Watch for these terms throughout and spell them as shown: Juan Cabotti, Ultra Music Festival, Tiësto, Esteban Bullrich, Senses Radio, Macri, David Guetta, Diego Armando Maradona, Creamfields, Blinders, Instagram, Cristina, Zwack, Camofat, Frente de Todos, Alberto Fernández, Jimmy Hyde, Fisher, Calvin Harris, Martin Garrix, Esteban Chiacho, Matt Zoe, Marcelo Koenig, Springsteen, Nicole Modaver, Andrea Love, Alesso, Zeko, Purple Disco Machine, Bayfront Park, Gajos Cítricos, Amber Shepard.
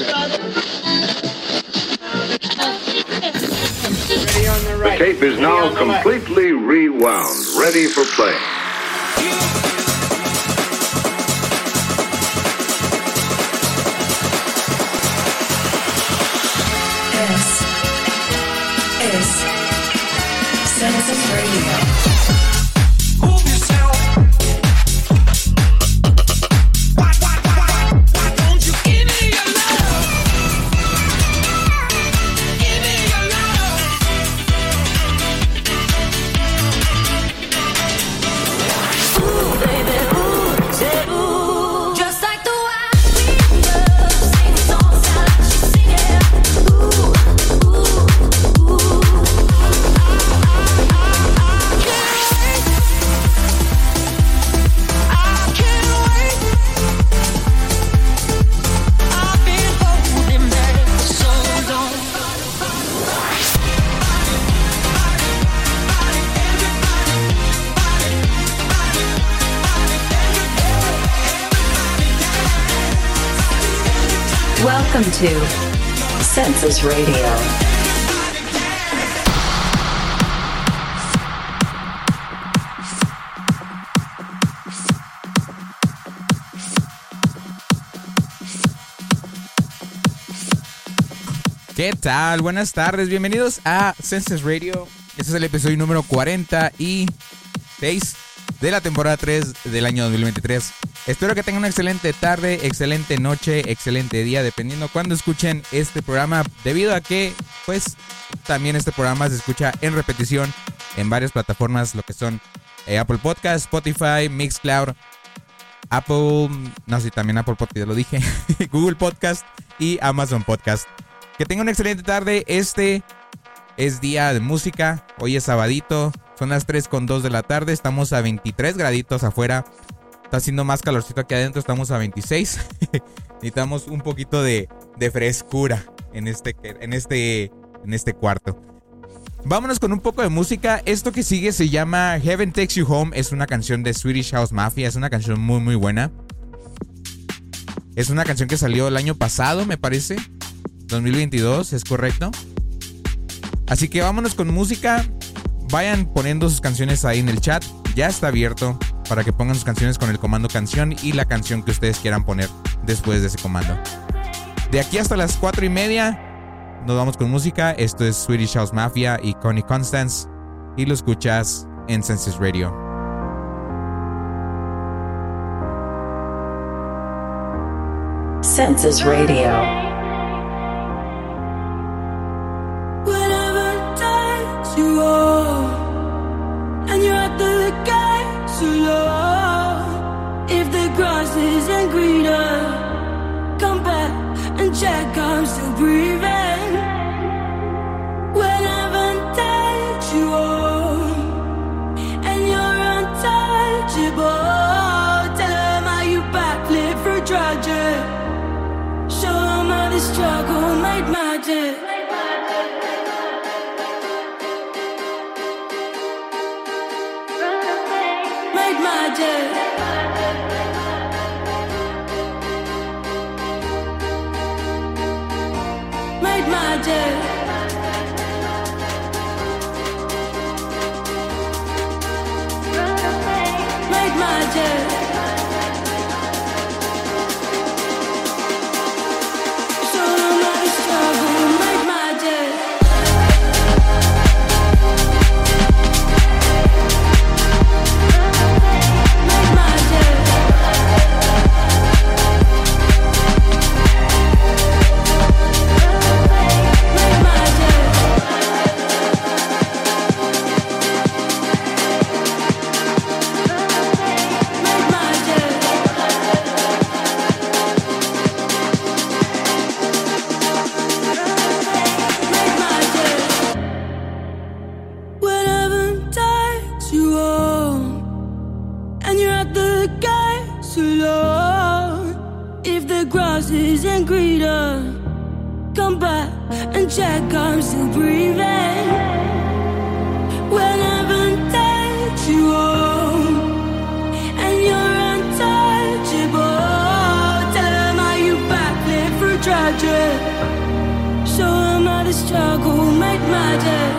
The tape is now completely rewound, ready for play. Welcome to Senses Radio. ¿Qué tal? Buenas tardes, bienvenidos a Senses Radio. Este es el episodio número 46 de la temporada 3 del año 2023. Espero que tengan una excelente tarde, excelente noche, excelente día, dependiendo cuando escuchen este programa, debido a que, pues, también este programa se escucha en repetición en varias plataformas, lo que son Apple Podcast, Spotify, Mixcloud, Apple, no, sí, también Apple Podcast, ya lo dije, Google Podcast y Amazon Podcast. Que tengan una excelente tarde, este es día de música, hoy es sabadito, son las 3:02 de la tarde, estamos a 23 graditos afuera. Está haciendo más calorcito aquí adentro, estamos a 26. Necesitamos un poquito de frescura en este cuarto. Vámonos con un poco de música. Esto que sigue se llama Heaven Takes You Home. Es una canción de Swedish House Mafia. Es una canción muy, muy buena. Es una canción que salió el año pasado, me parece. 2022, es correcto. Así que vámonos con música. Vayan poniendo sus canciones ahí en el chat. Ya está abierto para que pongan sus canciones con el comando canción y la canción que ustedes quieran poner después de ese comando. De aquí hasta las 4:30 nos vamos con música. Esto es Swedish House Mafia y Connie Constance y lo escuchas en Senses Radio. Senses Radio. If the grass isn't greener, come back and check I'm still breathing. When heaven takes you home and you're untouchable, tell them how you backflip for tragic. Show them how the struggle made magic. Tragic. regret. So am I the struggle, make my day.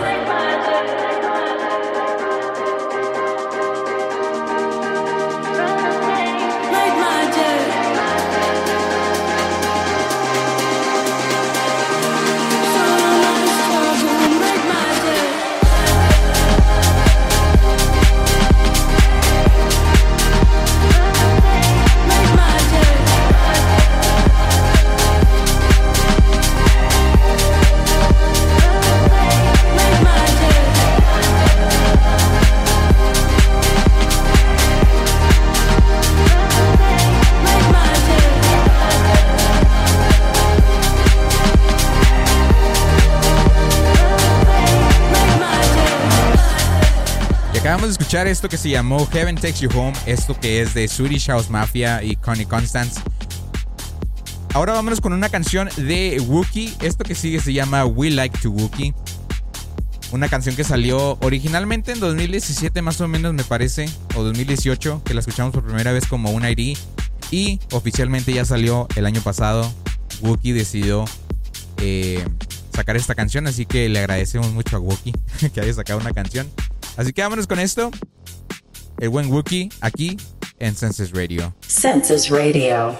Acabamos de escuchar esto que se llamó Heaven Takes You Home, esto que es de Swedish House Mafia y Connie Constance. Ahora vámonos con una canción de Wookie, esto que sigue se llama We Like to Wookie. Una canción que salió originalmente en 2017 más o menos me parece, o 2018, que la escuchamos por primera vez como un ID. Y oficialmente ya salió el año pasado, Wookie decidió sacar esta canción, así que le agradecemos mucho a Wookie que haya sacado una canción. Así que vámonos con esto, el buen Wookie, aquí en Senses Radio. Senses Radio.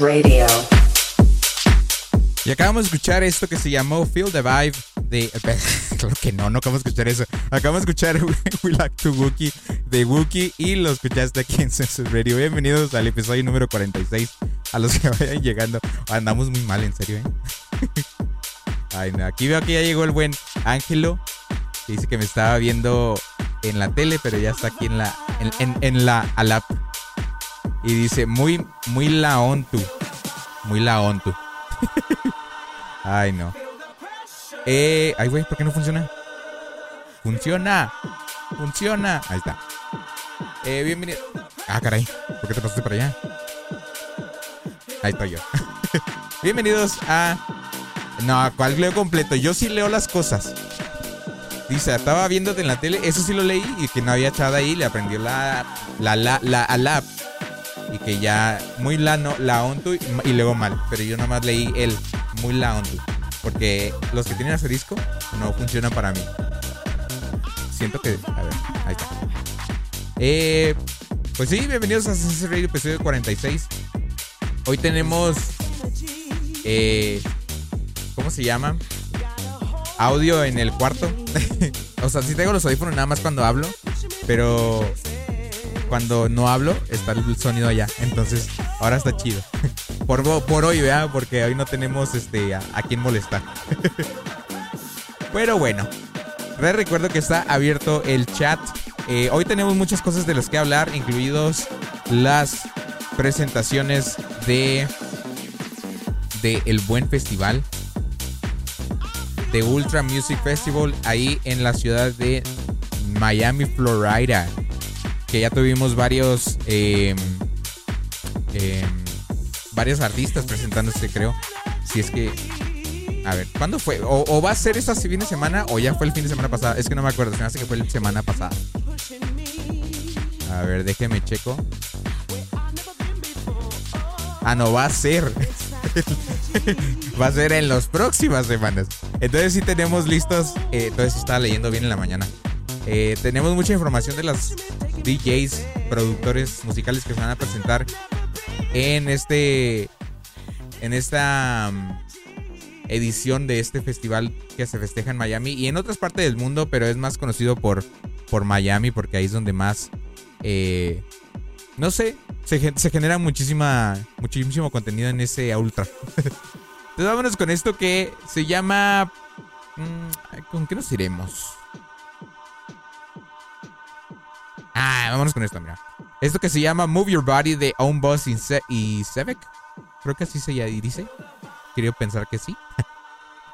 Radio. Y acabamos de escuchar esto que se llamó Feel the Vibe de... Claro que no acabamos de escuchar eso. Acabamos de escuchar We Like to Wookie de Wookie y lo escuchaste aquí en Senses Radio. Bienvenidos al episodio número 46. A los que vayan llegando. Andamos muy mal, en serio, ¿eh? Ay, no. Aquí veo que ya llegó el buen Ángelo, que dice que me estaba viendo en la tele, pero ya está aquí en la Alap. Y dice, muy laón tú. Muy laón tú. Ay, no. Ay, güey, ¿por qué no funciona? ¡Funciona! Ahí está. Bienvenido. Ah, caray. ¿Por qué te pasaste para allá? Ahí estoy yo. Bienvenidos a... No, ¿cuál leo completo? Yo sí leo las cosas. Dice, estaba viéndote en la tele. Eso sí lo leí. Y que no había Chad ahí. Le aprendió la alap. Y que ya muy la ontu y luego mal. Pero yo nomás leí el muy la ontu. Porque los que tienen asterisco no funcionan para mí. Siento que... A ver, ahí está. Pues sí, bienvenidos a Senses Radio, episodio 46. Hoy tenemos... ¿cómo se llama? Audio en el cuarto. O sea, sí tengo los audífonos nada más cuando hablo, pero cuando no hablo está el sonido allá. Entonces, ahora está chido. Por hoy, ¿verdad? Porque hoy no tenemos a quién molestar. Pero bueno, les recuerdo que está abierto el chat. Hoy tenemos muchas cosas de las que hablar, incluidos las presentaciones de el buen festival, de Ultra Music Festival, ahí en la ciudad de Miami, Florida, que ya tuvimos varios artistas presentándose, creo. Si es que... A ver, ¿cuándo fue? ¿O va a ser esta fin de semana o ya fue el fin de semana pasada? Es que no me acuerdo, se me hace que fue la semana pasada. A ver, déjeme checo. Ah, no, va a ser... va a ser en las próximas semanas. Entonces sí tenemos listos. Entonces estaba leyendo bien en la mañana. Tenemos mucha información de las DJs, productores musicales que se van a presentar en esta edición de este festival que se festeja en Miami y en otras partes del mundo, pero es más conocido por Miami, porque ahí es donde más no sé, se genera muchísimo contenido en ese Ultra. Entonces vámonos con esto que se llama... ¿Con qué nos iremos? Ah, vámonos con esto, mira. Esto que se llama Move Your Body de Own Boss y Sevec. Creo que así se ya dice. Quiero pensar que sí.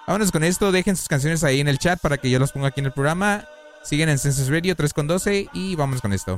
Vámonos con esto. Dejen sus canciones ahí en el chat para que yo las ponga aquí en el programa. Siguen en Senses Radio 3.12 y vámonos con esto.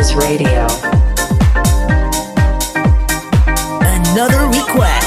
Senses Radio. Another request.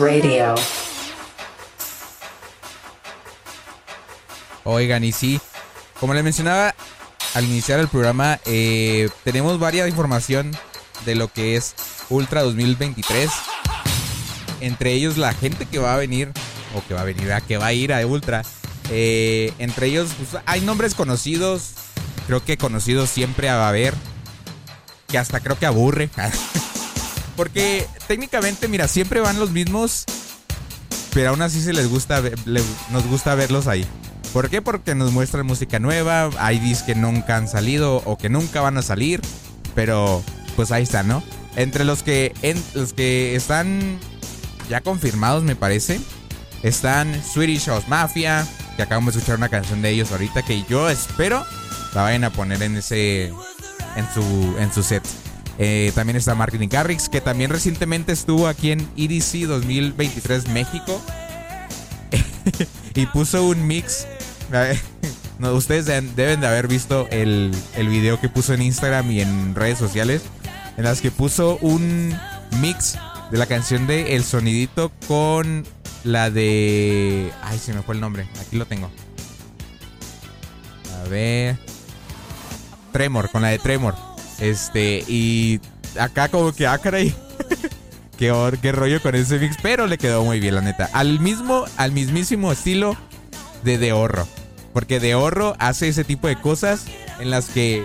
Radio. Oigan, y sí, como les mencionaba al iniciar el programa, tenemos varias información de lo que es Ultra 2023. Entre ellos la gente que va a venir, o que va a venir, que va a ir a Ultra. Entre ellos pues, hay nombres conocidos, creo que conocidos siempre va a haber, que hasta creo que aburre. Porque técnicamente, mira, siempre van los mismos, pero aún así se les gusta, nos gusta verlos ahí. ¿Por qué? Porque nos muestran música nueva, hay discos que nunca han salido o que nunca van a salir, pero pues ahí están, ¿no? Entre los que están ya confirmados, me parece, están Swedish House Mafia, que acabamos de escuchar una canción de ellos ahorita que yo espero la vayan a poner en ese, en su set. También está Martin Garrix, que también recientemente estuvo aquí en EDC 2023 México y puso un mix. No, ustedes deben de haber visto el video que puso en Instagram y en redes sociales, en las que puso un mix de la canción de El Sonidito con la de... Ay, se me fue el nombre, aquí lo tengo. A ver... Tremor, con la de Tremor. Y acá como que, caray, qué rollo con ese mix, pero le quedó muy bien, la neta. Al mismísimo estilo de Deorro, porque Deorro hace ese tipo de cosas en las que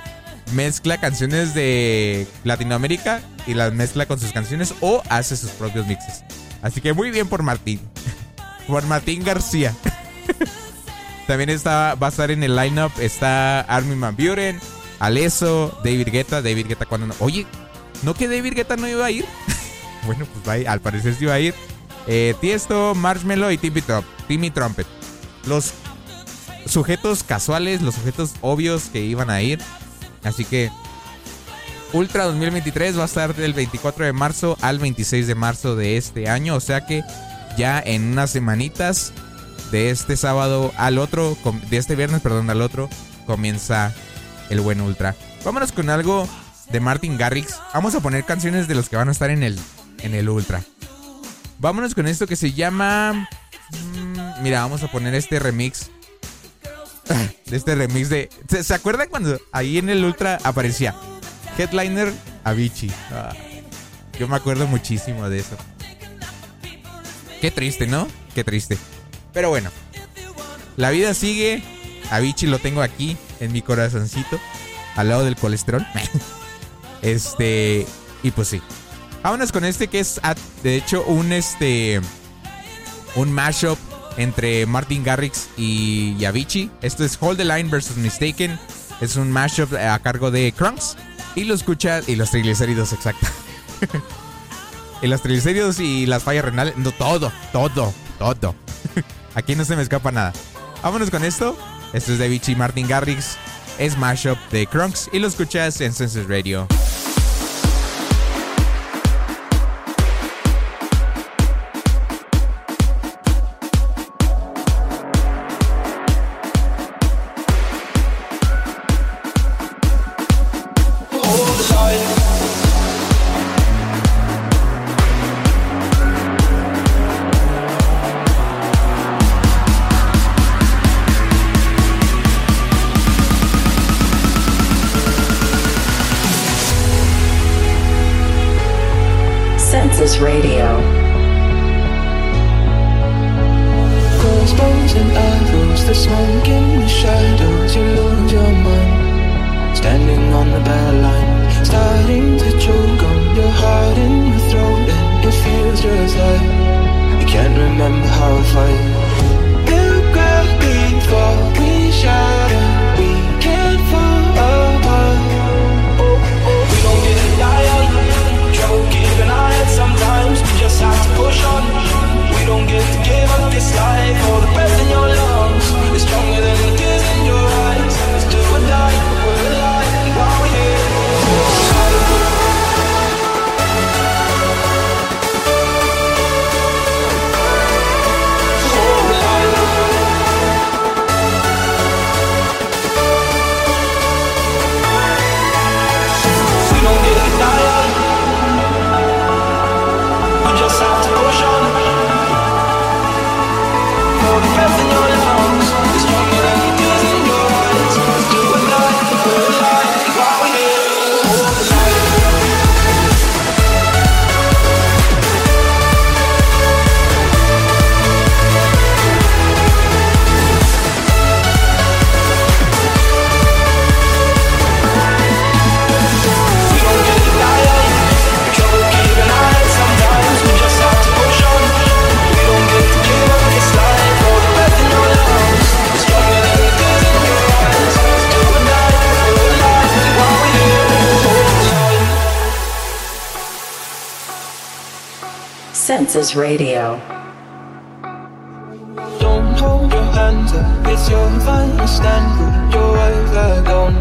mezcla canciones de Latinoamérica y las mezcla con sus canciones o hace sus propios mixes. Así que muy bien por Martín García. También va a estar en el lineup, está Armin van Buuren, Alesso, David Guetta cuando no... Oye, ¿no que David Guetta no iba a ir? Bueno, pues al parecer sí iba a ir. Tiësto, Marshmello y Timmy Trumpet. Los sujetos casuales, los sujetos obvios que iban a ir. Así que Ultra 2023 va a estar del 24 de marzo al 26 de marzo de este año. O sea que ya en unas semanitas, de este sábado al otro, de este viernes, perdón, al otro, comienza... el buen Ultra. Vámonos con algo de Martin Garrix. Vamos a poner canciones de los que van a estar en el Ultra. Vámonos con esto que se llama... mira, vamos a poner este remix. Este remix de... ¿Se acuerdan cuando ahí en el Ultra aparecía Headliner Avicii? Ah, yo me acuerdo muchísimo de eso. Qué triste, ¿no? Qué triste. Pero bueno. La vida sigue. Avicii lo tengo aquí en mi corazoncito, al lado del colesterol. Y pues sí. Vámonos con este que es, de hecho, un mashup entre Martin Garrix y Avicii. Esto es Hold the Line vs Mistaken. Es un mashup a cargo de Kronks. Y lo escucha, y los triglicéridos, exacto. Y los triglicéridos y las fallas renales. No, todo. Aquí no se me escapa nada. Vámonos con esto. Esto es de Avicii, Martin Garrix, es mashup de Kronks y lo escuchas en Senses Radio. Senses Radio. Don't hold your hand center with your finest and put your white flag down.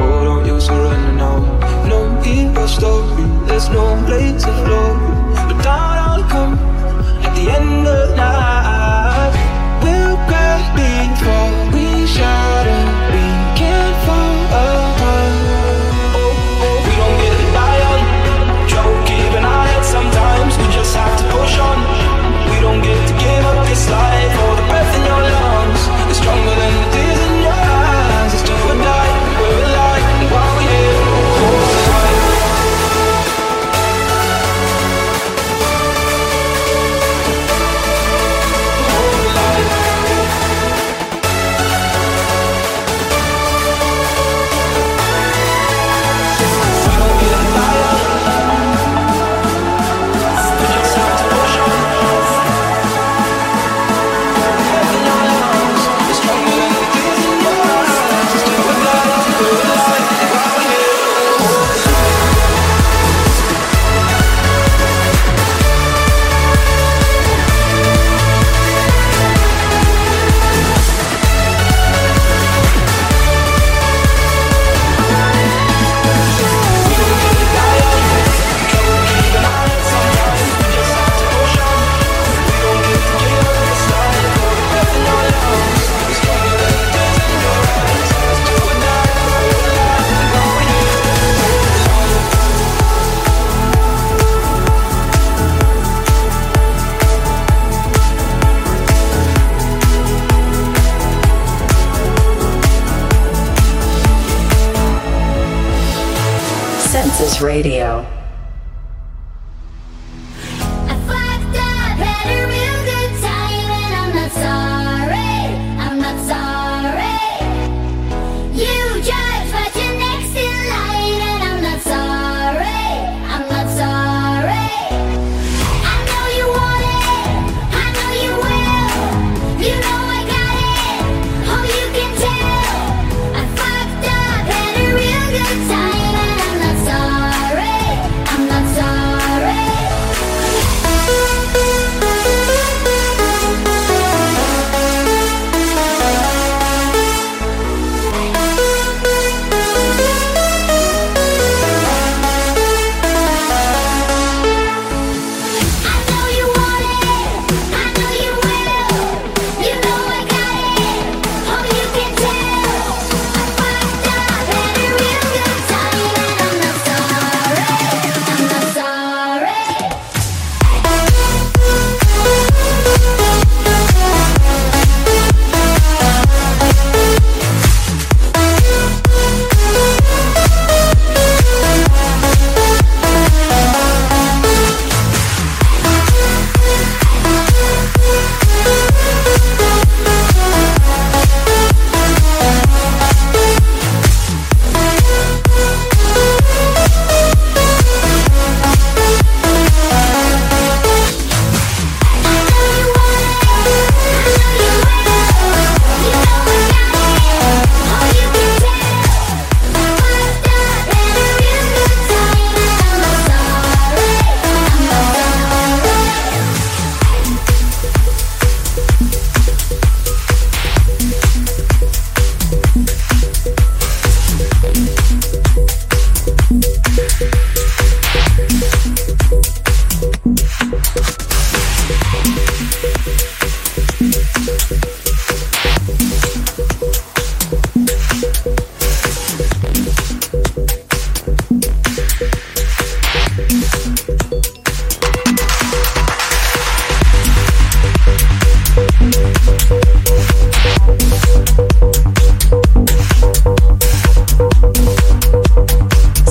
Oh, don't you surrender now. No people stop you, there's no place to flow. But down I'll come at the end of the night. We'll grab before we shatter. We can't fall apart. Oh, we don't get it by on. Trouble keeping our heads sometimes. We just have to push on. We don't get to give up this life. All the breath in your lungs is stronger than the tears in your eyes. It's do or die, we're alive, and while we're here, we'll hold the fight. Hold the light. We don't get it by us. We just have to push on. Senses Radio. I fucked up, had a real good time, and I'm not sorry. I'm not sorry. You judge, but you're next in line, and I'm not sorry. I'm not sorry. I know you want it. I know you will. You know I got it. Oh, you can tell. I fucked up, had a real good time, and I'm not sorry. I'm not sorry. I know you want it, I know you will. You know I got it, oh you can tell. I fucked up, had a real good time, and I'm not sorry. I'm not sorry. I know you want it, I know you will. You know I got it, oh you can tell. I fucked up, had a real good time, and I'm not sorry. I'm not sorry.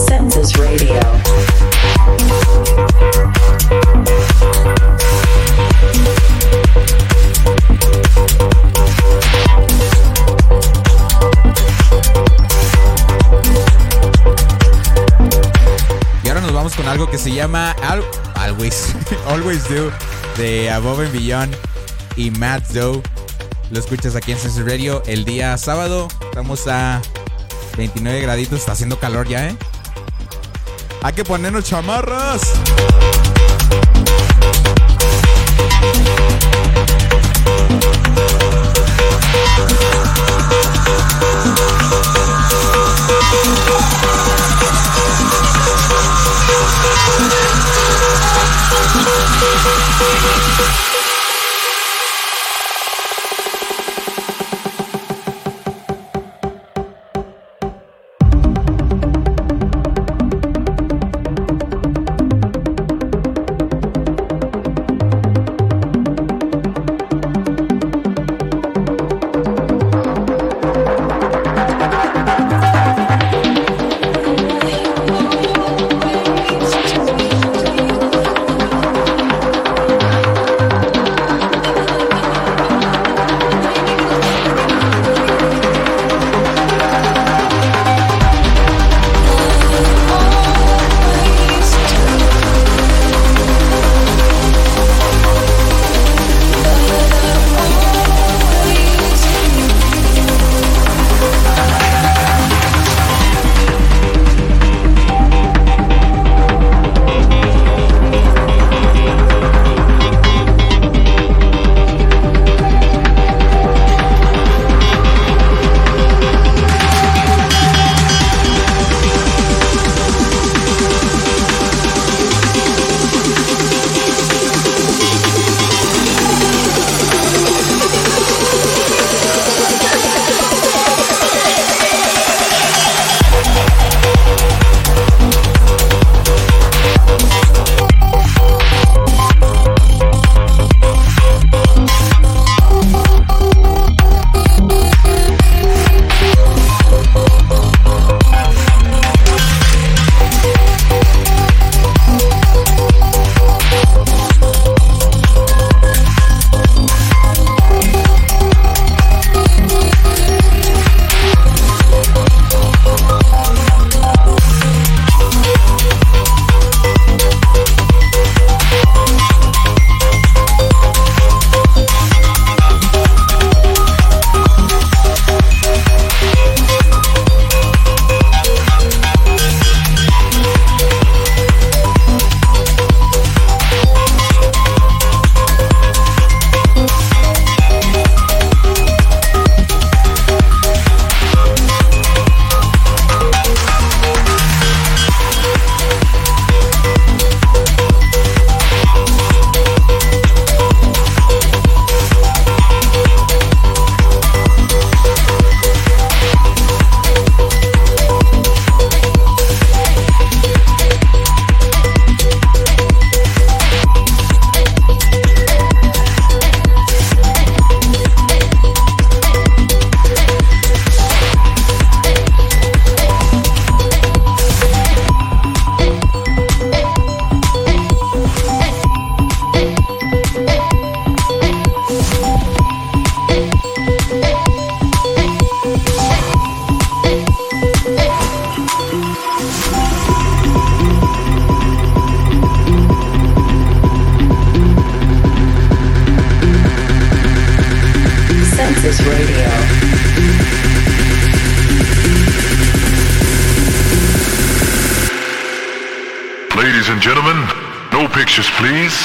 Senses Radio. Y ahora nos vamos con algo que se llama Always Do de Above and Beyond y Matt Zoe. Lo escuchas aquí en Senses Radio el día sábado. Estamos a 29 graditos, está haciendo calor ya, ¿eh? Hay que ponernos chamarras. Senses Radio. Ladies and gentlemen, no pictures, please.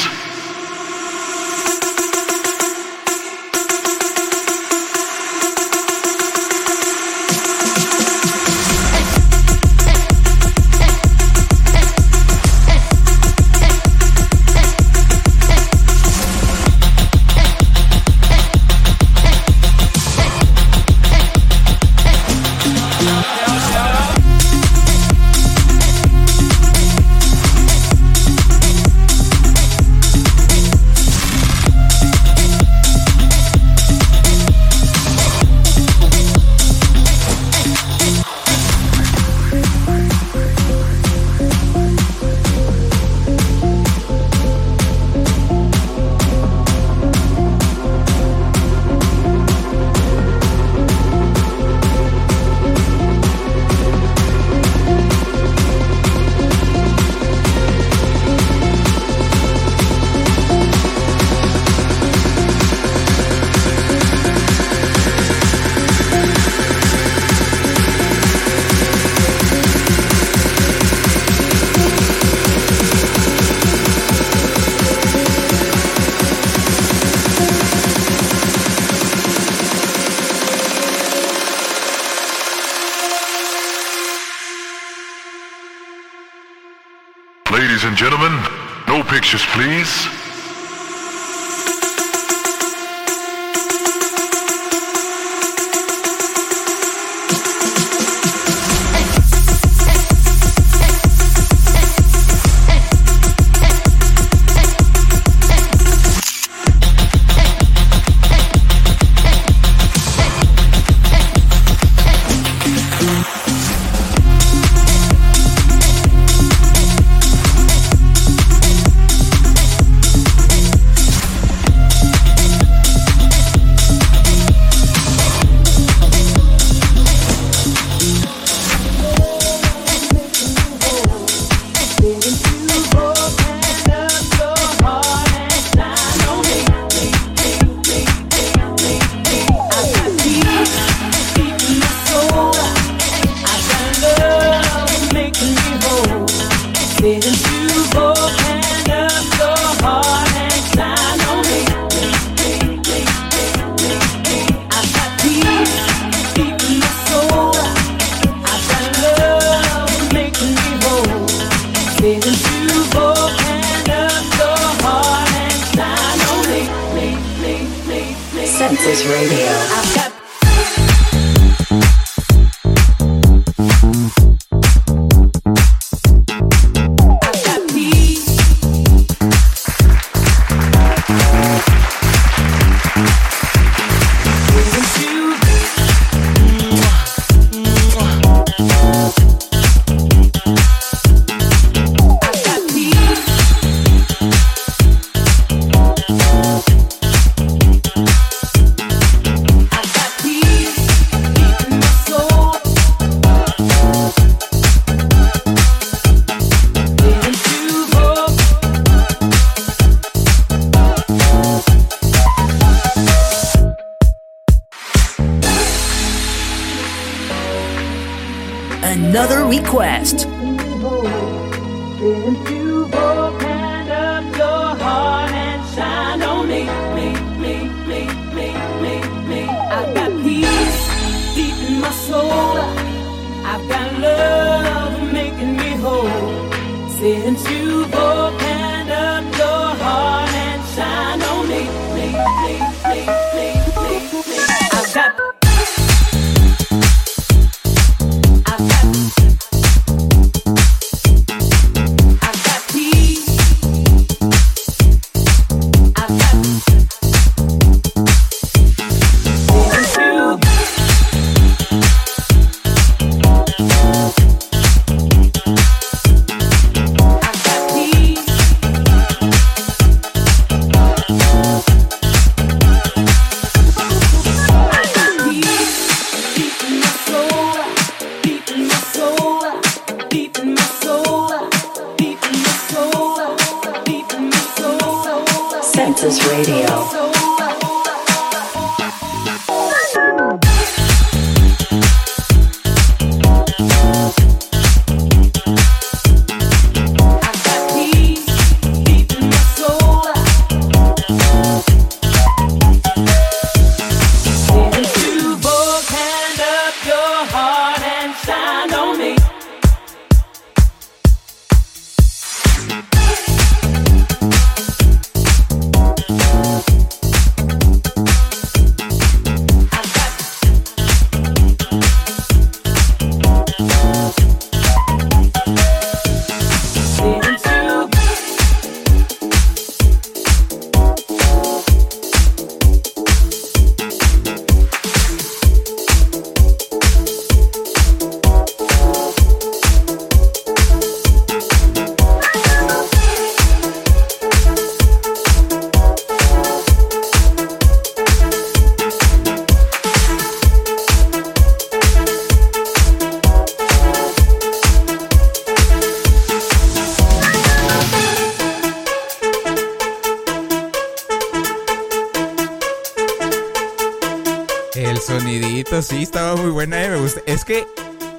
El sonidito sí estaba muy buena, me gusta. Es que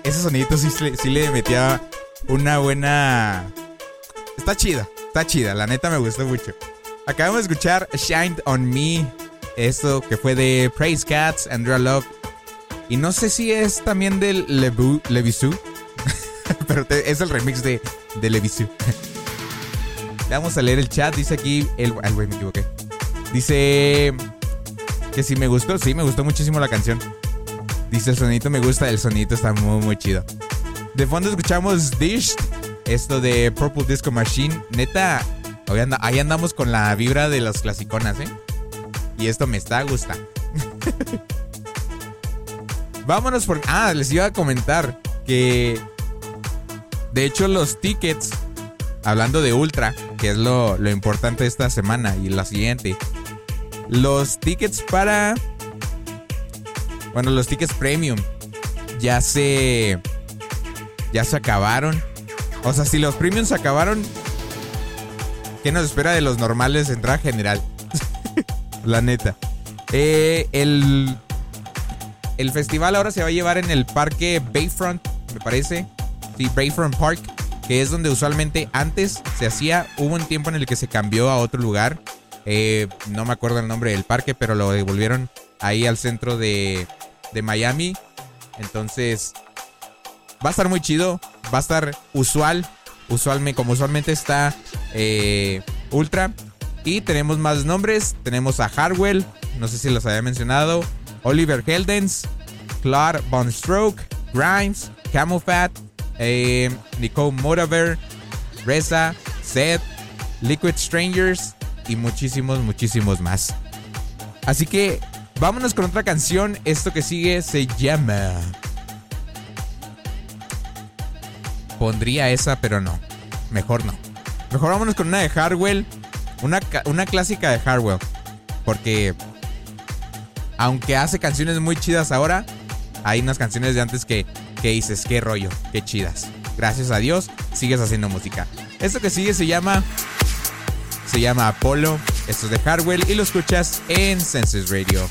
ese sonidito sí le metía una buena... Está chida, la neta me gustó mucho. Acabamos de escuchar Shined on Me, esto que fue de Praise Cats, Andrea Love. Y no sé si es también del Levisu, pero es el remix de Levisu. Vamos a leer el chat, dice aquí... Ay, güey, me equivoqué. Dice... que si me gustó, sí, me gustó muchísimo la canción. Dice el sonidito me gusta, el sonidito está muy, muy chido. De fondo escuchamos Dish, esto de Purple Disco Machine. Neta, ahí andamos con la vibra de las clasiconas, ¿eh? Y esto me está gustando. Vámonos por... Ah, les iba a comentar que... De hecho, los tickets, hablando de Ultra, que es lo importante esta semana y la siguiente... Los tickets para... Bueno, los tickets premium ya se acabaron. O sea, si los premium se acabaron, ¿qué nos espera de los normales de entrada general? La neta. El festival ahora se va a llevar en el parque Bayfront, me parece. Sí, Bayfront Park, que es donde usualmente antes se hacía. Hubo un tiempo en el que se cambió a otro lugar. No me acuerdo el nombre del parque, pero lo devolvieron ahí al centro de Miami. Entonces va a estar muy chido, va a estar como usualmente está Ultra. Y tenemos más nombres, tenemos a Hardwell, no sé si los había mencionado, Oliver Heldens, Claude Von Stroke, Grimes, Camofat, Nicole Modaver, Reza, Seth, Liquid Strangers y muchísimos más. Así que vámonos con otra canción. Esto que sigue se llama... Pondría esa, pero no. Mejor no. Mejor vámonos con una de Hardwell. Una clásica de Hardwell. Porque aunque hace canciones muy chidas ahora, hay unas canciones de antes que dices, qué rollo, qué chidas. Gracias a Dios, sigues haciendo música. Esto que sigue se llama Apolo, esto es de Hardwell y lo escuchas en Senses Radio.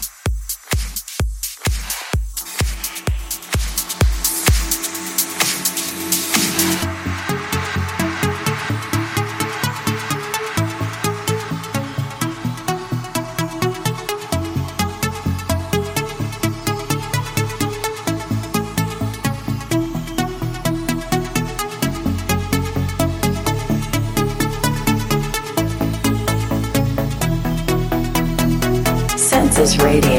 Radio.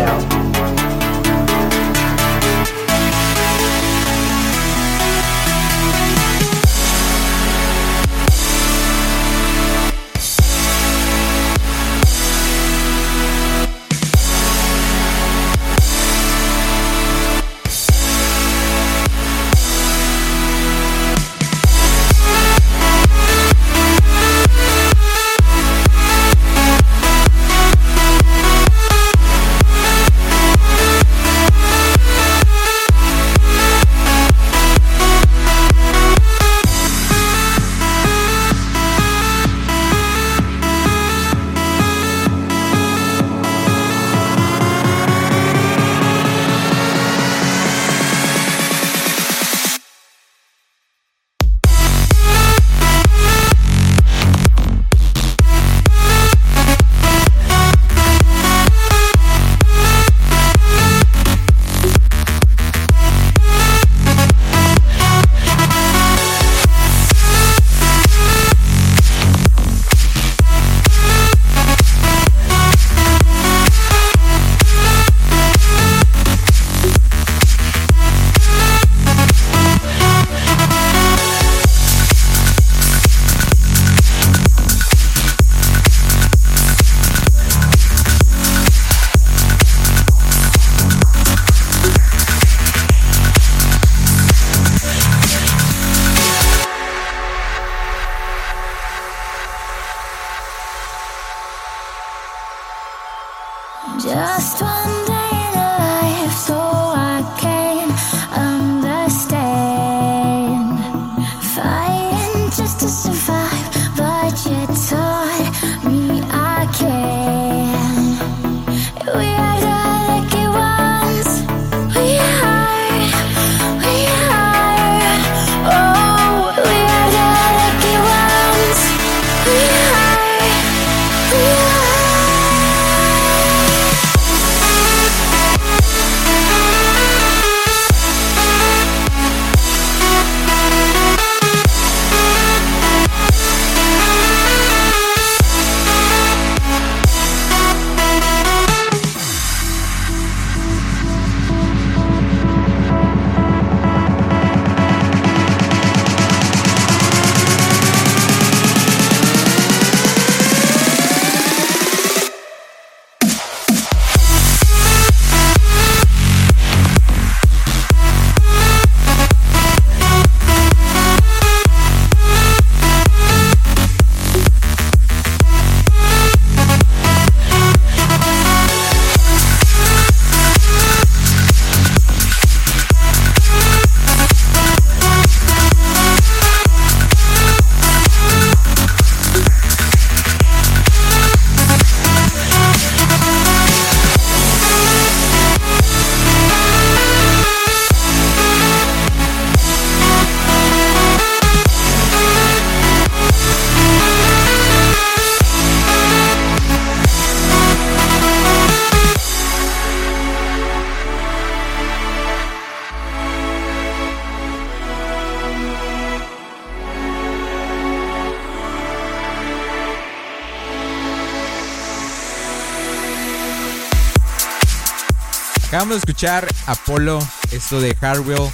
Acabamos de escuchar Apollo, esto de Hardwell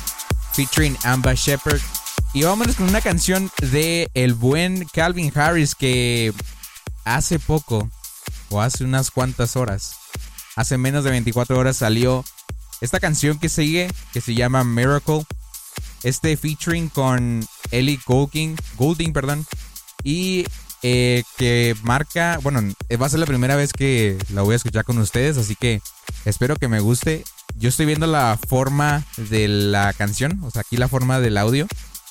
featuring Amber Shepard. Y vámonos con una canción de el buen Calvin Harris, que hace poco, o hace unas cuantas horas, hace menos de 24 horas salió esta canción que sigue, que se llama Miracle. Este featuring con Ellie Goulding, y que marca, bueno, va a ser la primera vez que la voy a escuchar con ustedes, así que espero que me guste. Yo estoy viendo la forma de la canción, o sea, aquí la forma del audio,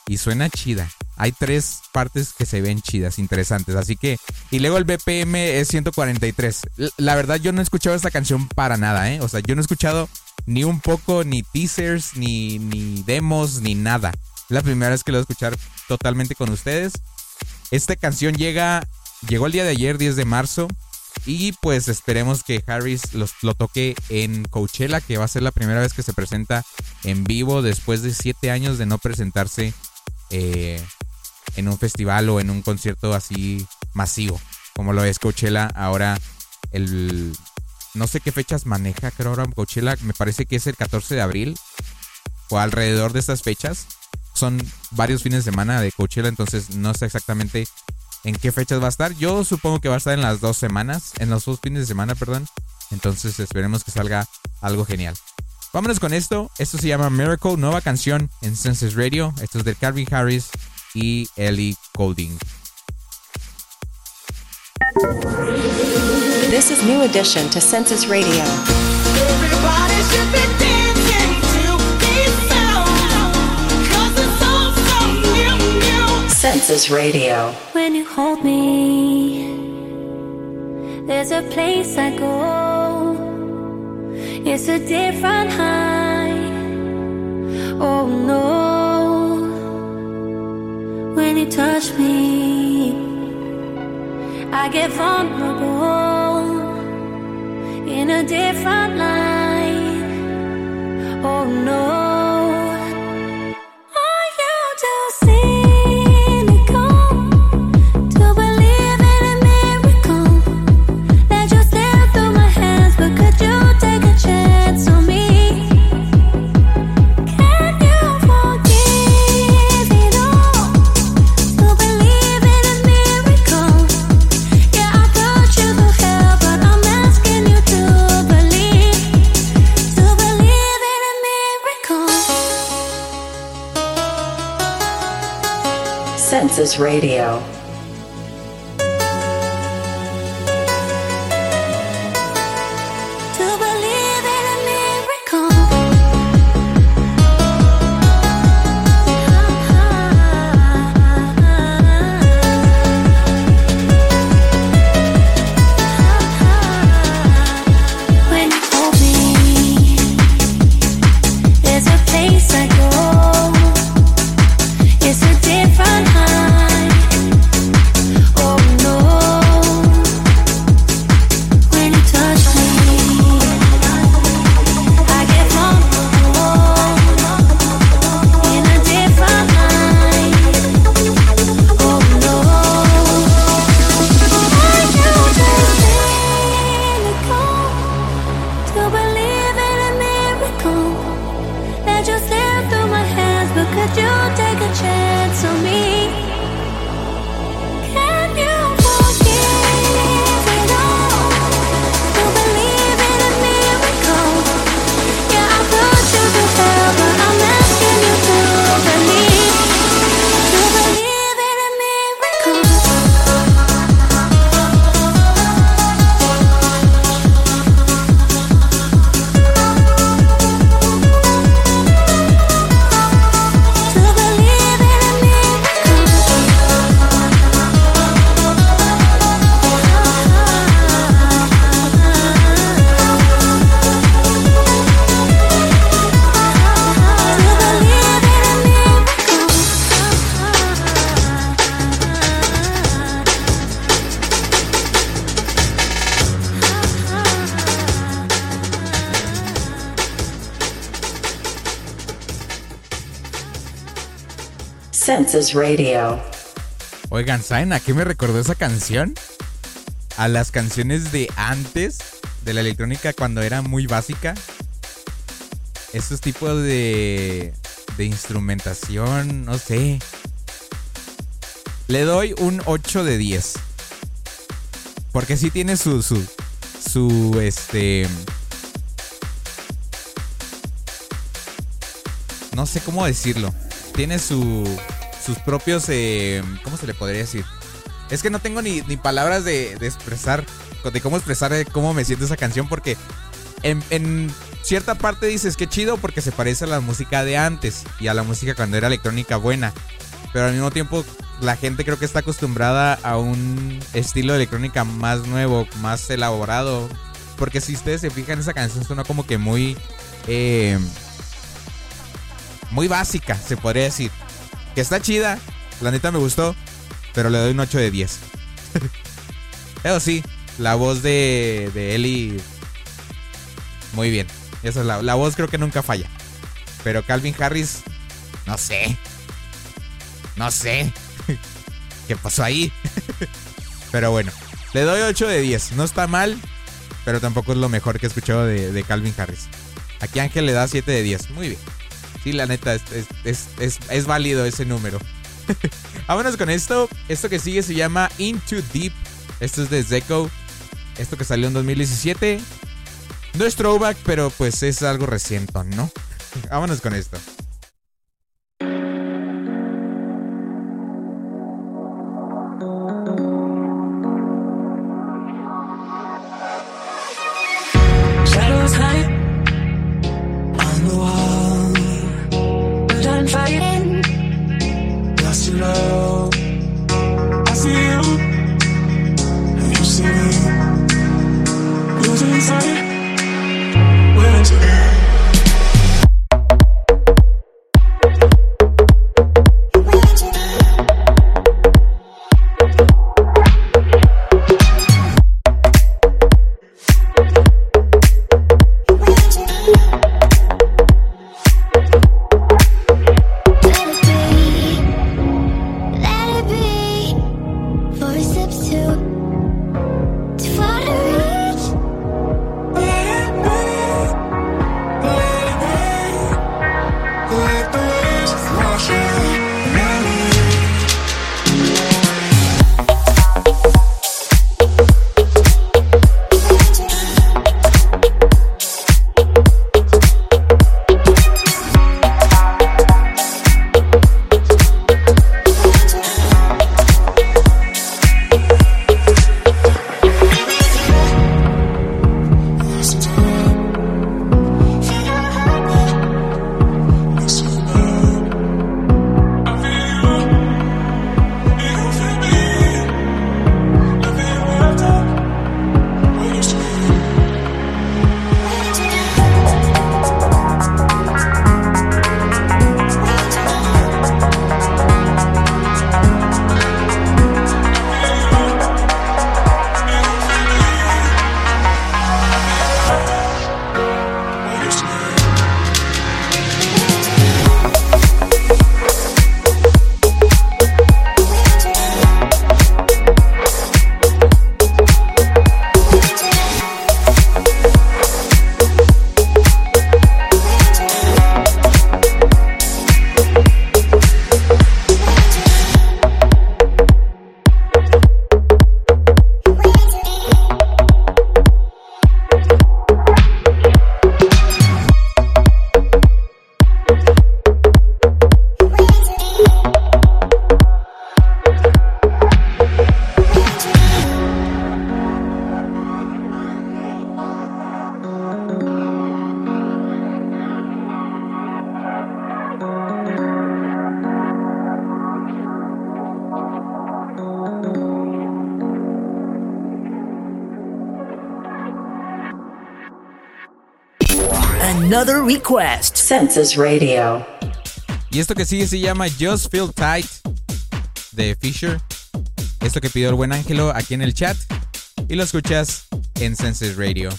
y suena chida. Hay tres partes que se ven chidas, interesantes, así que... Y luego el BPM es 143. La verdad, yo no he escuchado esta canción para nada, ¿eh? O sea, yo no he escuchado ni un poco, ni teasers, ni demos, ni nada. La primera vez que lo voy a escuchar totalmente con ustedes. Esta canción llegó el día de ayer, 10 de marzo. Y pues esperemos que Harris lo toque en Coachella, que va a ser la primera vez que se presenta en vivo después de 7 años de no presentarse en un festival o en un concierto así masivo como lo es Coachella. Ahora no sé qué fechas maneja, creo ahora Coachella, me parece que es el 14 de abril o alrededor de estas fechas. Son varios fines de semana de Coachella, entonces no sé exactamente en qué fechas va a estar. Yo supongo que va a estar en las dos semanas, en los dos fines de semana, perdón. Entonces esperemos que salga algo genial. Vámonos con esto. Esto se llama Miracle, nueva canción en Senses Radio. Esto es de Calvin Harris y Ellie Goulding. This is new edition to Senses Radio. Everybody should be dancing to this sound, 'cause it's all so new, new. Senses Radio. When you hold me, there's a place I go. It's a different high, oh no. When you touch me, I get vulnerable in a different light, oh no. Senses Radio. Senses Radio. Oigan, ¿saben a qué me recordó esa canción? A las canciones de antes de la electrónica, cuando era muy básica. esos tipos de instrumentación, no sé. Le doy un 8 de 10. Porque sí tiene su no sé cómo decirlo. Tiene sus propios... ¿cómo se le podría decir? Es que no tengo ni palabras de expresar, de cómo expresar cómo me siento esa canción, porque en cierta parte dices que chido porque se parece a la música de antes y a la música cuando era electrónica buena, pero al mismo tiempo la gente creo que está acostumbrada a un estilo de electrónica más nuevo, más elaborado, porque si ustedes se fijan, esa canción suena como que muy muy básica, se podría decir, que está chida, la neta me gustó, pero le doy un 8 de 10. Pero sí, la voz de Ellie, muy bien. Esa es la voz, creo que nunca falla. Pero Calvin Harris, no sé qué pasó ahí. Pero bueno, le doy 8 de 10. No está mal, pero tampoco es lo mejor que he escuchado de Calvin Harris. Aquí Ángel le da 7 de 10. Muy bien. Sí, la neta, es válido ese número. Vámonos con esto. Esto que sigue se llama Into Deep. Esto es de Zeko. Esto que salió en 2017. No es throwback, pero pues es algo reciente, ¿no? Vámonos con esto. Another request. Senses Radio. Y esto que sigue se llama Just Feel Tight de Fisher. Esto que pidió el buen Ángelo aquí en el chat. Y lo escuchas en Senses Radio.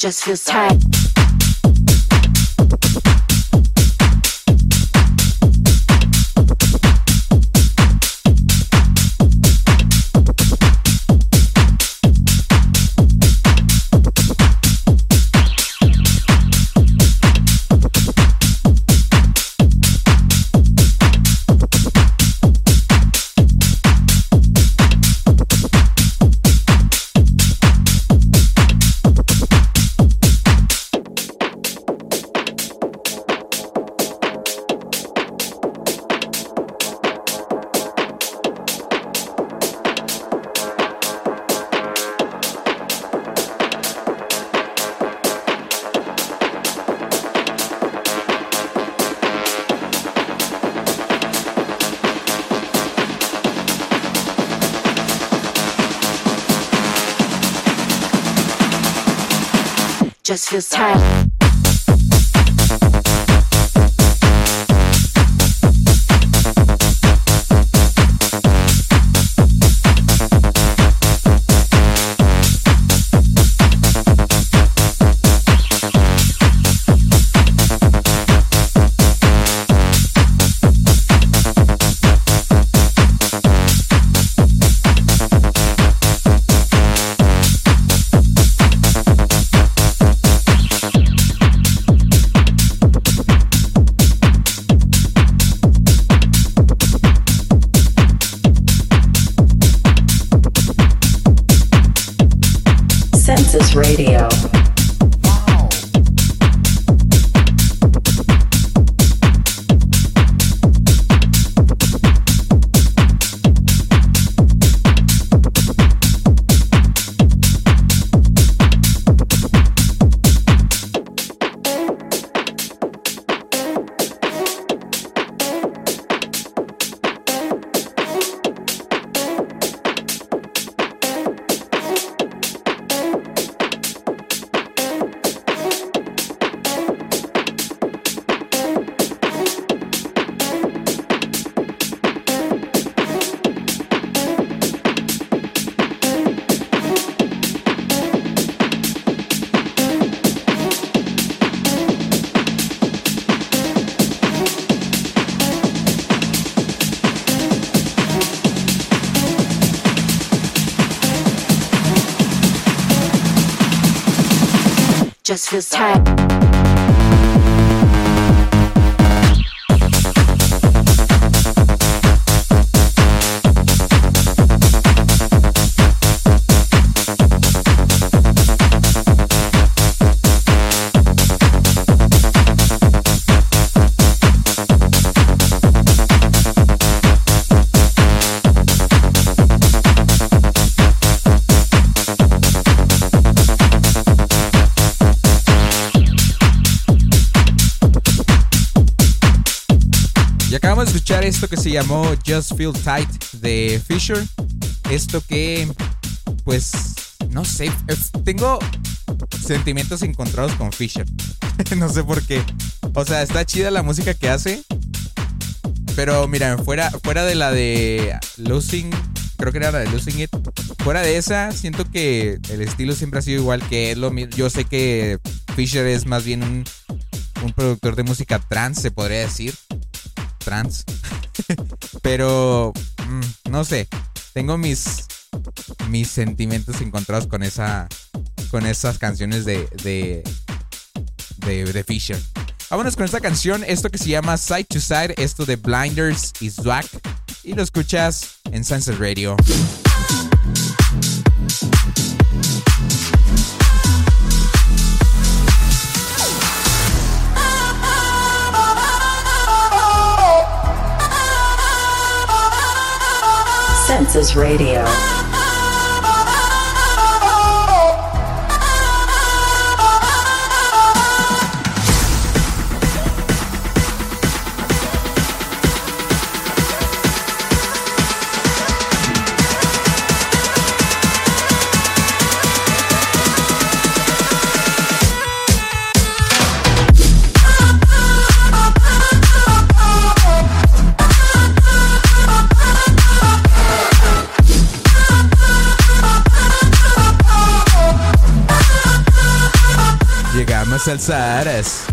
just feels tight. Just feels tight. Just feels tight. Escuchar esto que se llamó Just Feel Tight de Fisher. Esto que, pues, no sé, tengo sentimientos encontrados con Fisher. No sé por qué. O sea, está chida la música que hace, pero mira, fuera de la de Losing, creo que era la de Losing It. Fuera de esa, siento que el estilo siempre ha sido igual, que es lo mismo. Yo sé que Fisher es más bien un productor de música trance, se podría decir. Trans. Pero no sé, tengo mis sentimientos encontrados con esas canciones de Fisher. Vámonos con esta canción, esto que se llama Side to Side, esto de Blinders y Zwack, y lo escuchas en Sunset Radio. Senses Radio. salsa eres.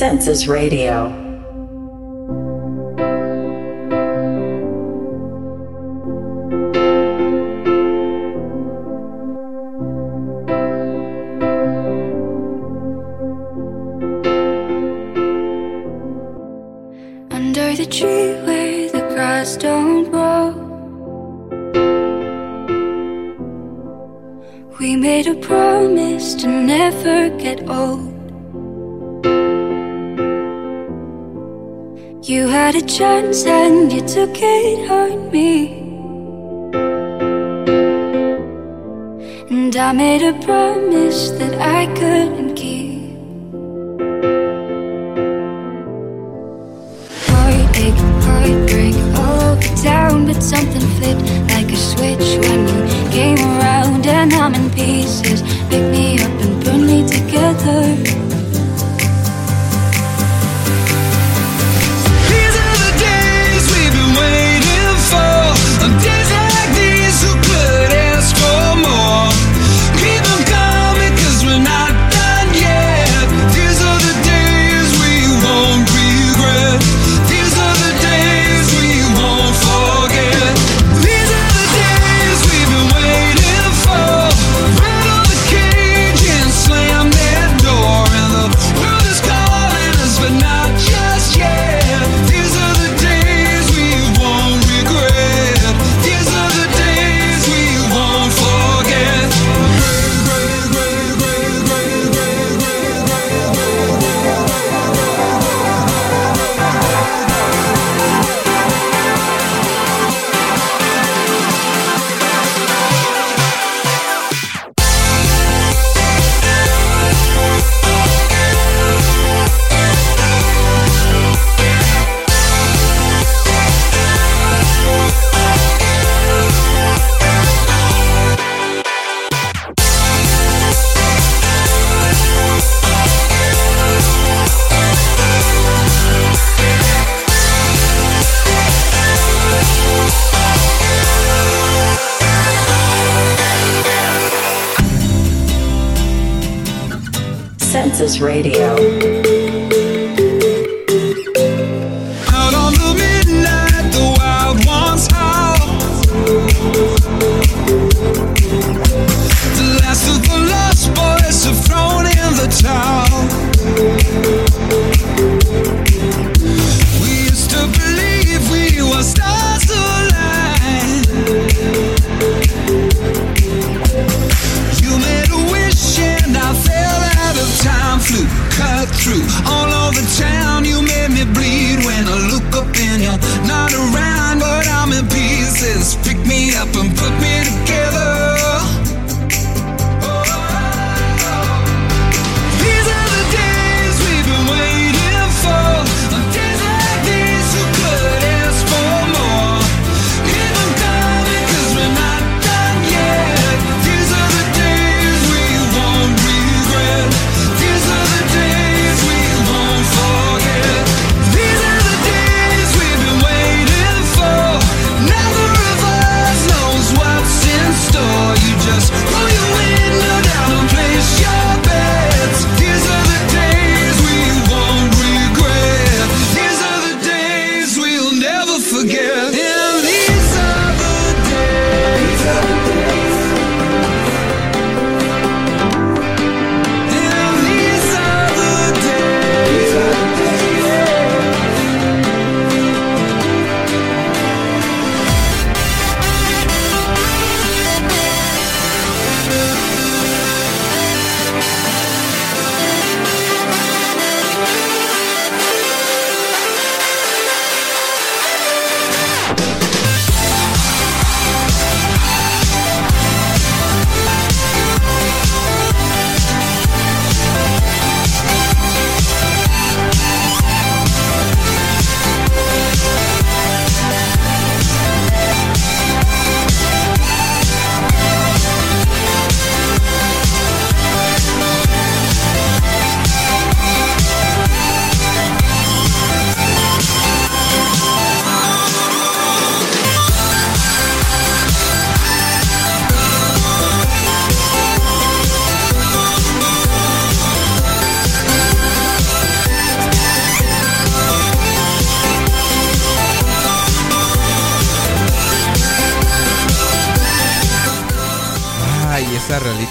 Senses Radio. Under the tree where the grass don't grow, we made a promise to never get old. You had a chance and you took it on me, and I made a promise that I couldn't keep. Heartbreak all the down, but something flipped like a switch when you came around, and I'm in pieces. Pick me up and put me together. Senses Radio. Pick me up and put me together. Oh.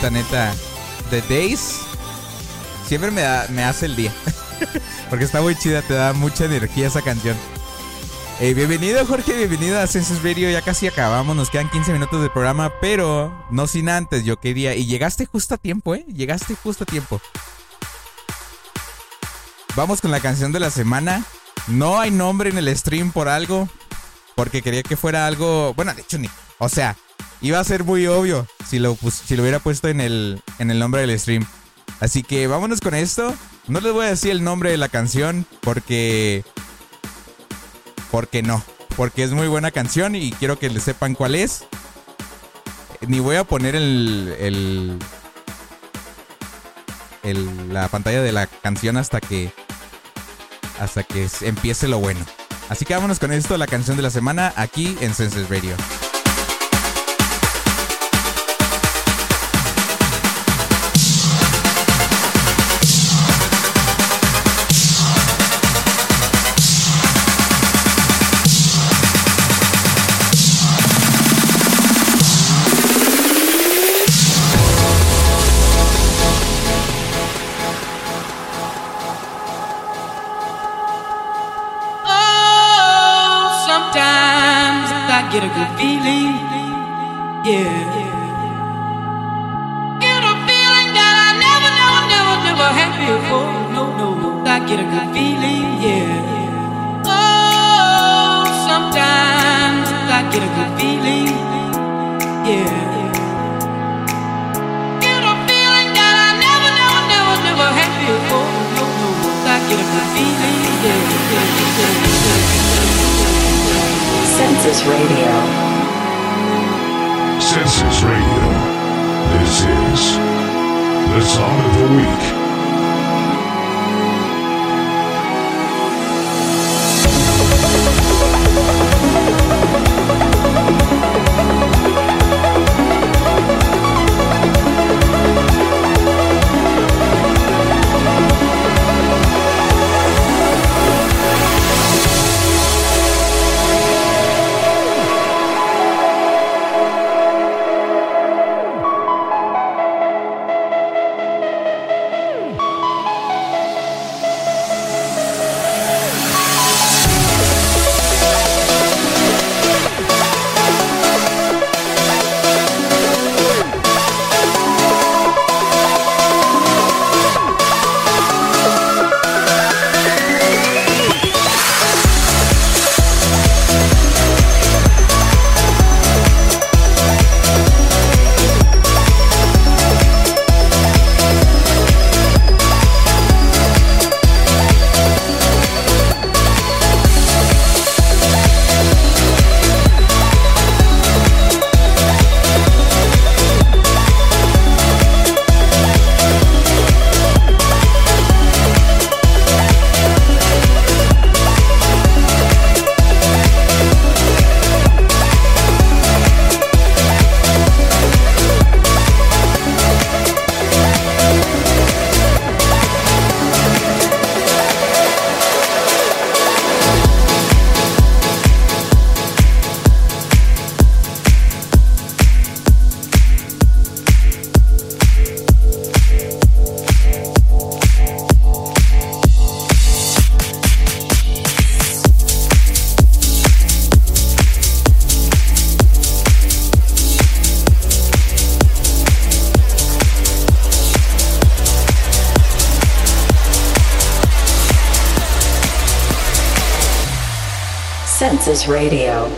neta, The Days siempre me hace el día. Porque está muy chida, te da mucha energía esa canción. Bienvenido, Jorge, bienvenido a Senses Radio. Ya casi acabamos, nos quedan 15 minutos del programa, pero no sin antes, yo quería... Y llegaste justo a tiempo, llegaste justo a tiempo. Vamos con la canción de la semana. No hay nombre en el stream por algo, porque quería que fuera algo... Bueno, de hecho, ni... O sea, iba a ser muy obvio si lo hubiera puesto en el nombre del stream. Así que vámonos con esto. No les voy a decir el nombre de la canción porque no, porque es muy buena canción y quiero que le sepan cuál es. Ni voy a poner la pantalla de la canción hasta que empiece lo bueno. Así que vámonos con esto, la canción de la semana, aquí en Senses Radio. Get a good feeling, yeah. Get a feeling that I never had before. No, I get a good feeling, yeah. Oh, sometimes I get a good feeling, yeah. Get a feeling that I never had before. No, I get a good feeling, yeah. Senses Radio. Senses Radio. This is the song of the week. Senses Radio.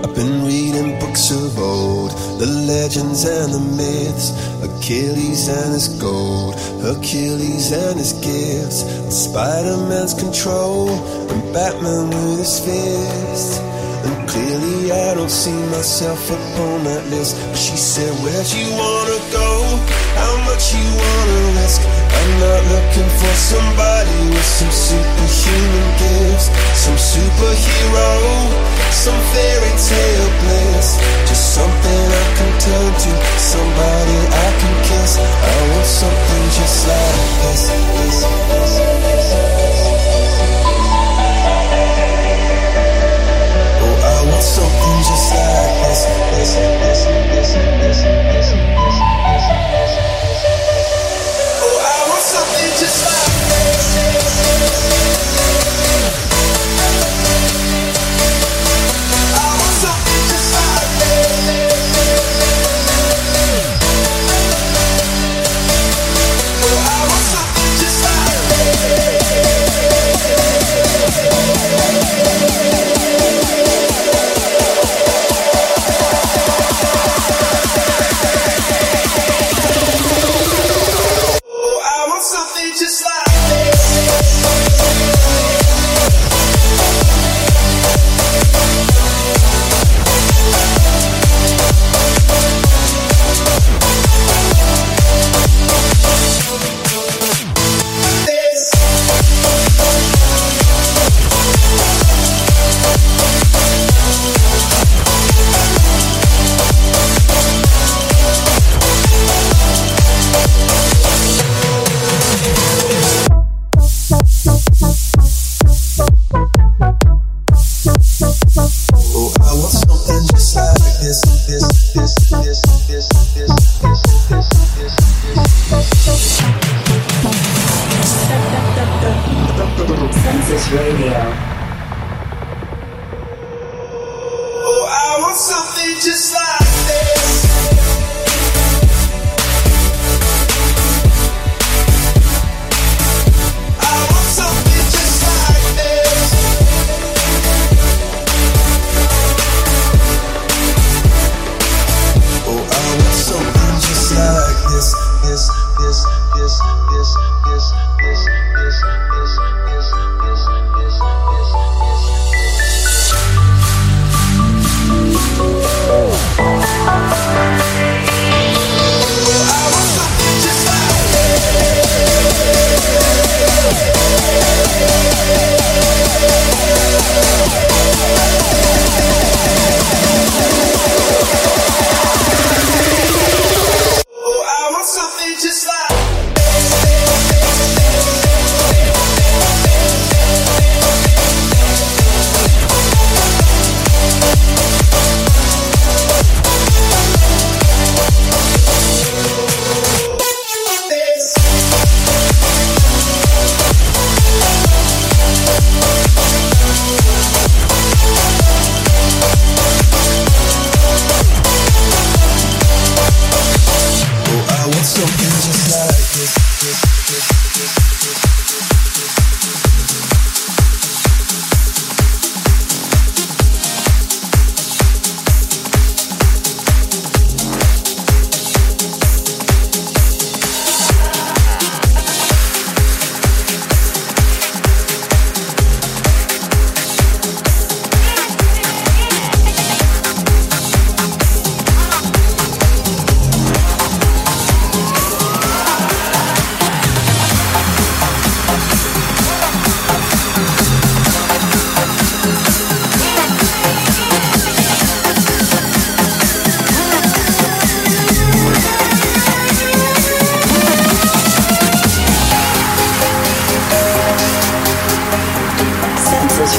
I've been reading books of old, the legends and the myths, Achilles and his gold, Hercules and his gifts, and Spider-Man's control, and Batman with his fist. And clearly I don't see myself upon that list. But she said, where'd you wanna go? How much you wanna risk? I'm not looking for somebody with some superhuman gifts, some superhero, some fairy tale bliss. Just something I can turn to, somebody I can kiss. I want something just like this.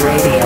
Radio.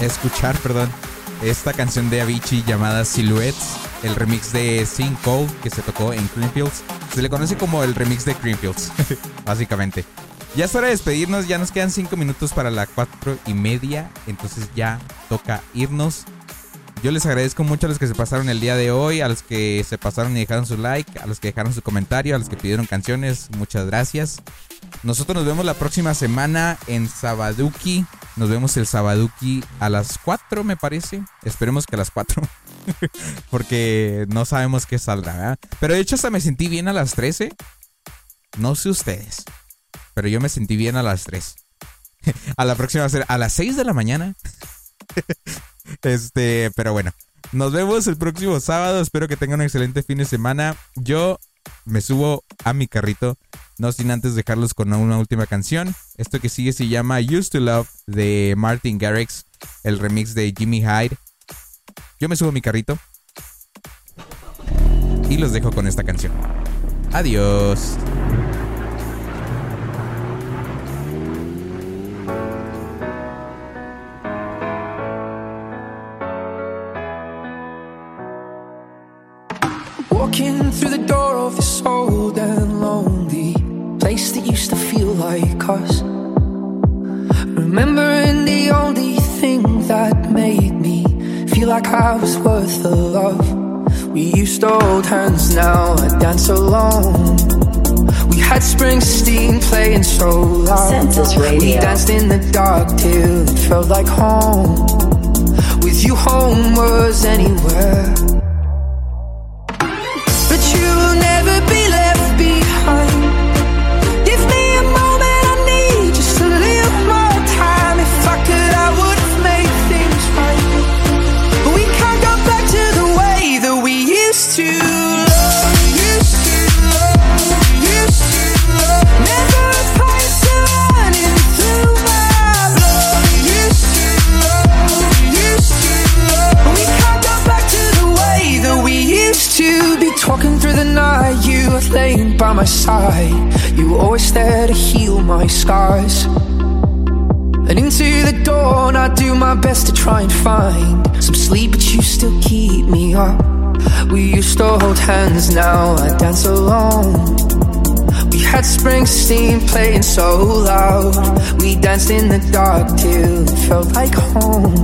de escuchar esta canción de Avicii llamada Silhouettes, el remix de Sinco que se tocó en Creamfields. Se le conoce como el remix de Creamfields, básicamente. Ya es hora de despedirnos, ya nos quedan 5 minutos para las 4:30, entonces ya toca irnos. Yo les agradezco mucho a los que se pasaron el día de hoy, a los que se pasaron y dejaron su like, a los que dejaron su comentario, a los que pidieron canciones, muchas gracias. Nosotros nos vemos la próxima semana en Sabaduki, nos vemos el Sabaduki a las 4 me parece, esperemos que a las 4, porque no sabemos qué saldrá, ¿verdad? Pero de hecho hasta me sentí bien a las 13, no sé ustedes, pero yo me sentí bien a las 3. A la próxima va a ser a las 6 de la mañana. Pero bueno, nos vemos el próximo sábado. Espero que tengan un excelente fin de semana. Yo me subo a mi carrito, no sin antes dejarlos con una última canción. Esto que sigue se llama Used to Love de Martin Garrix, el remix de Jimmy Hyde. Yo me subo a mi carrito y los dejo con esta canción. Adiós. Walking through the door of this old and lonely place that used to feel like us, remembering the only thing that made me feel like I was worth the love. We used to hold hands, now I dance alone. We had Springsteen playing so loud. Senses Radio. We danced in the dark till it felt like home. With you home was anywhere. Walking through the night, you were laying by my side. You were always there to heal my scars. And into the dawn, I do my best to try and find some sleep, but you still keep me up. We used to hold hands, now I dance alone. We had Springsteen playing so loud. We danced in the dark till it felt like home.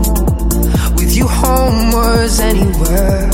With you, home was anywhere.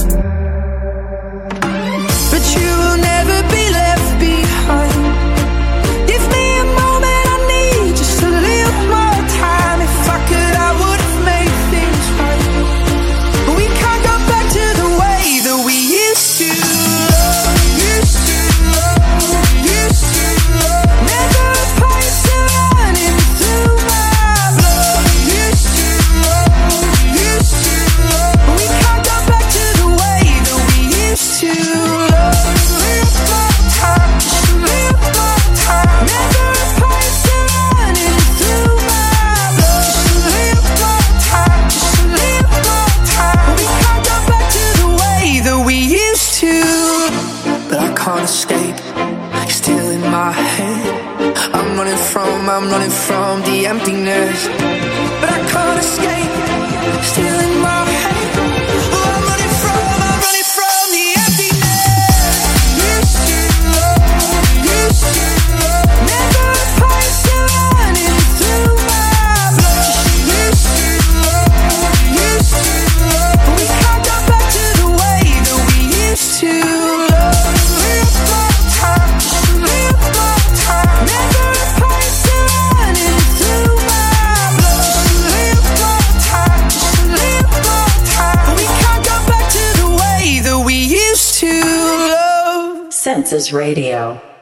I'm running from the emptiness, but I can't escape. Still in my head, well, I'm running from the emptiness. Used to love, used to love. Never poisoning through my blood. Used to love, used to love. But we can't go back to the way that we used to love. Live more time, live more time. Never. Senses Radio.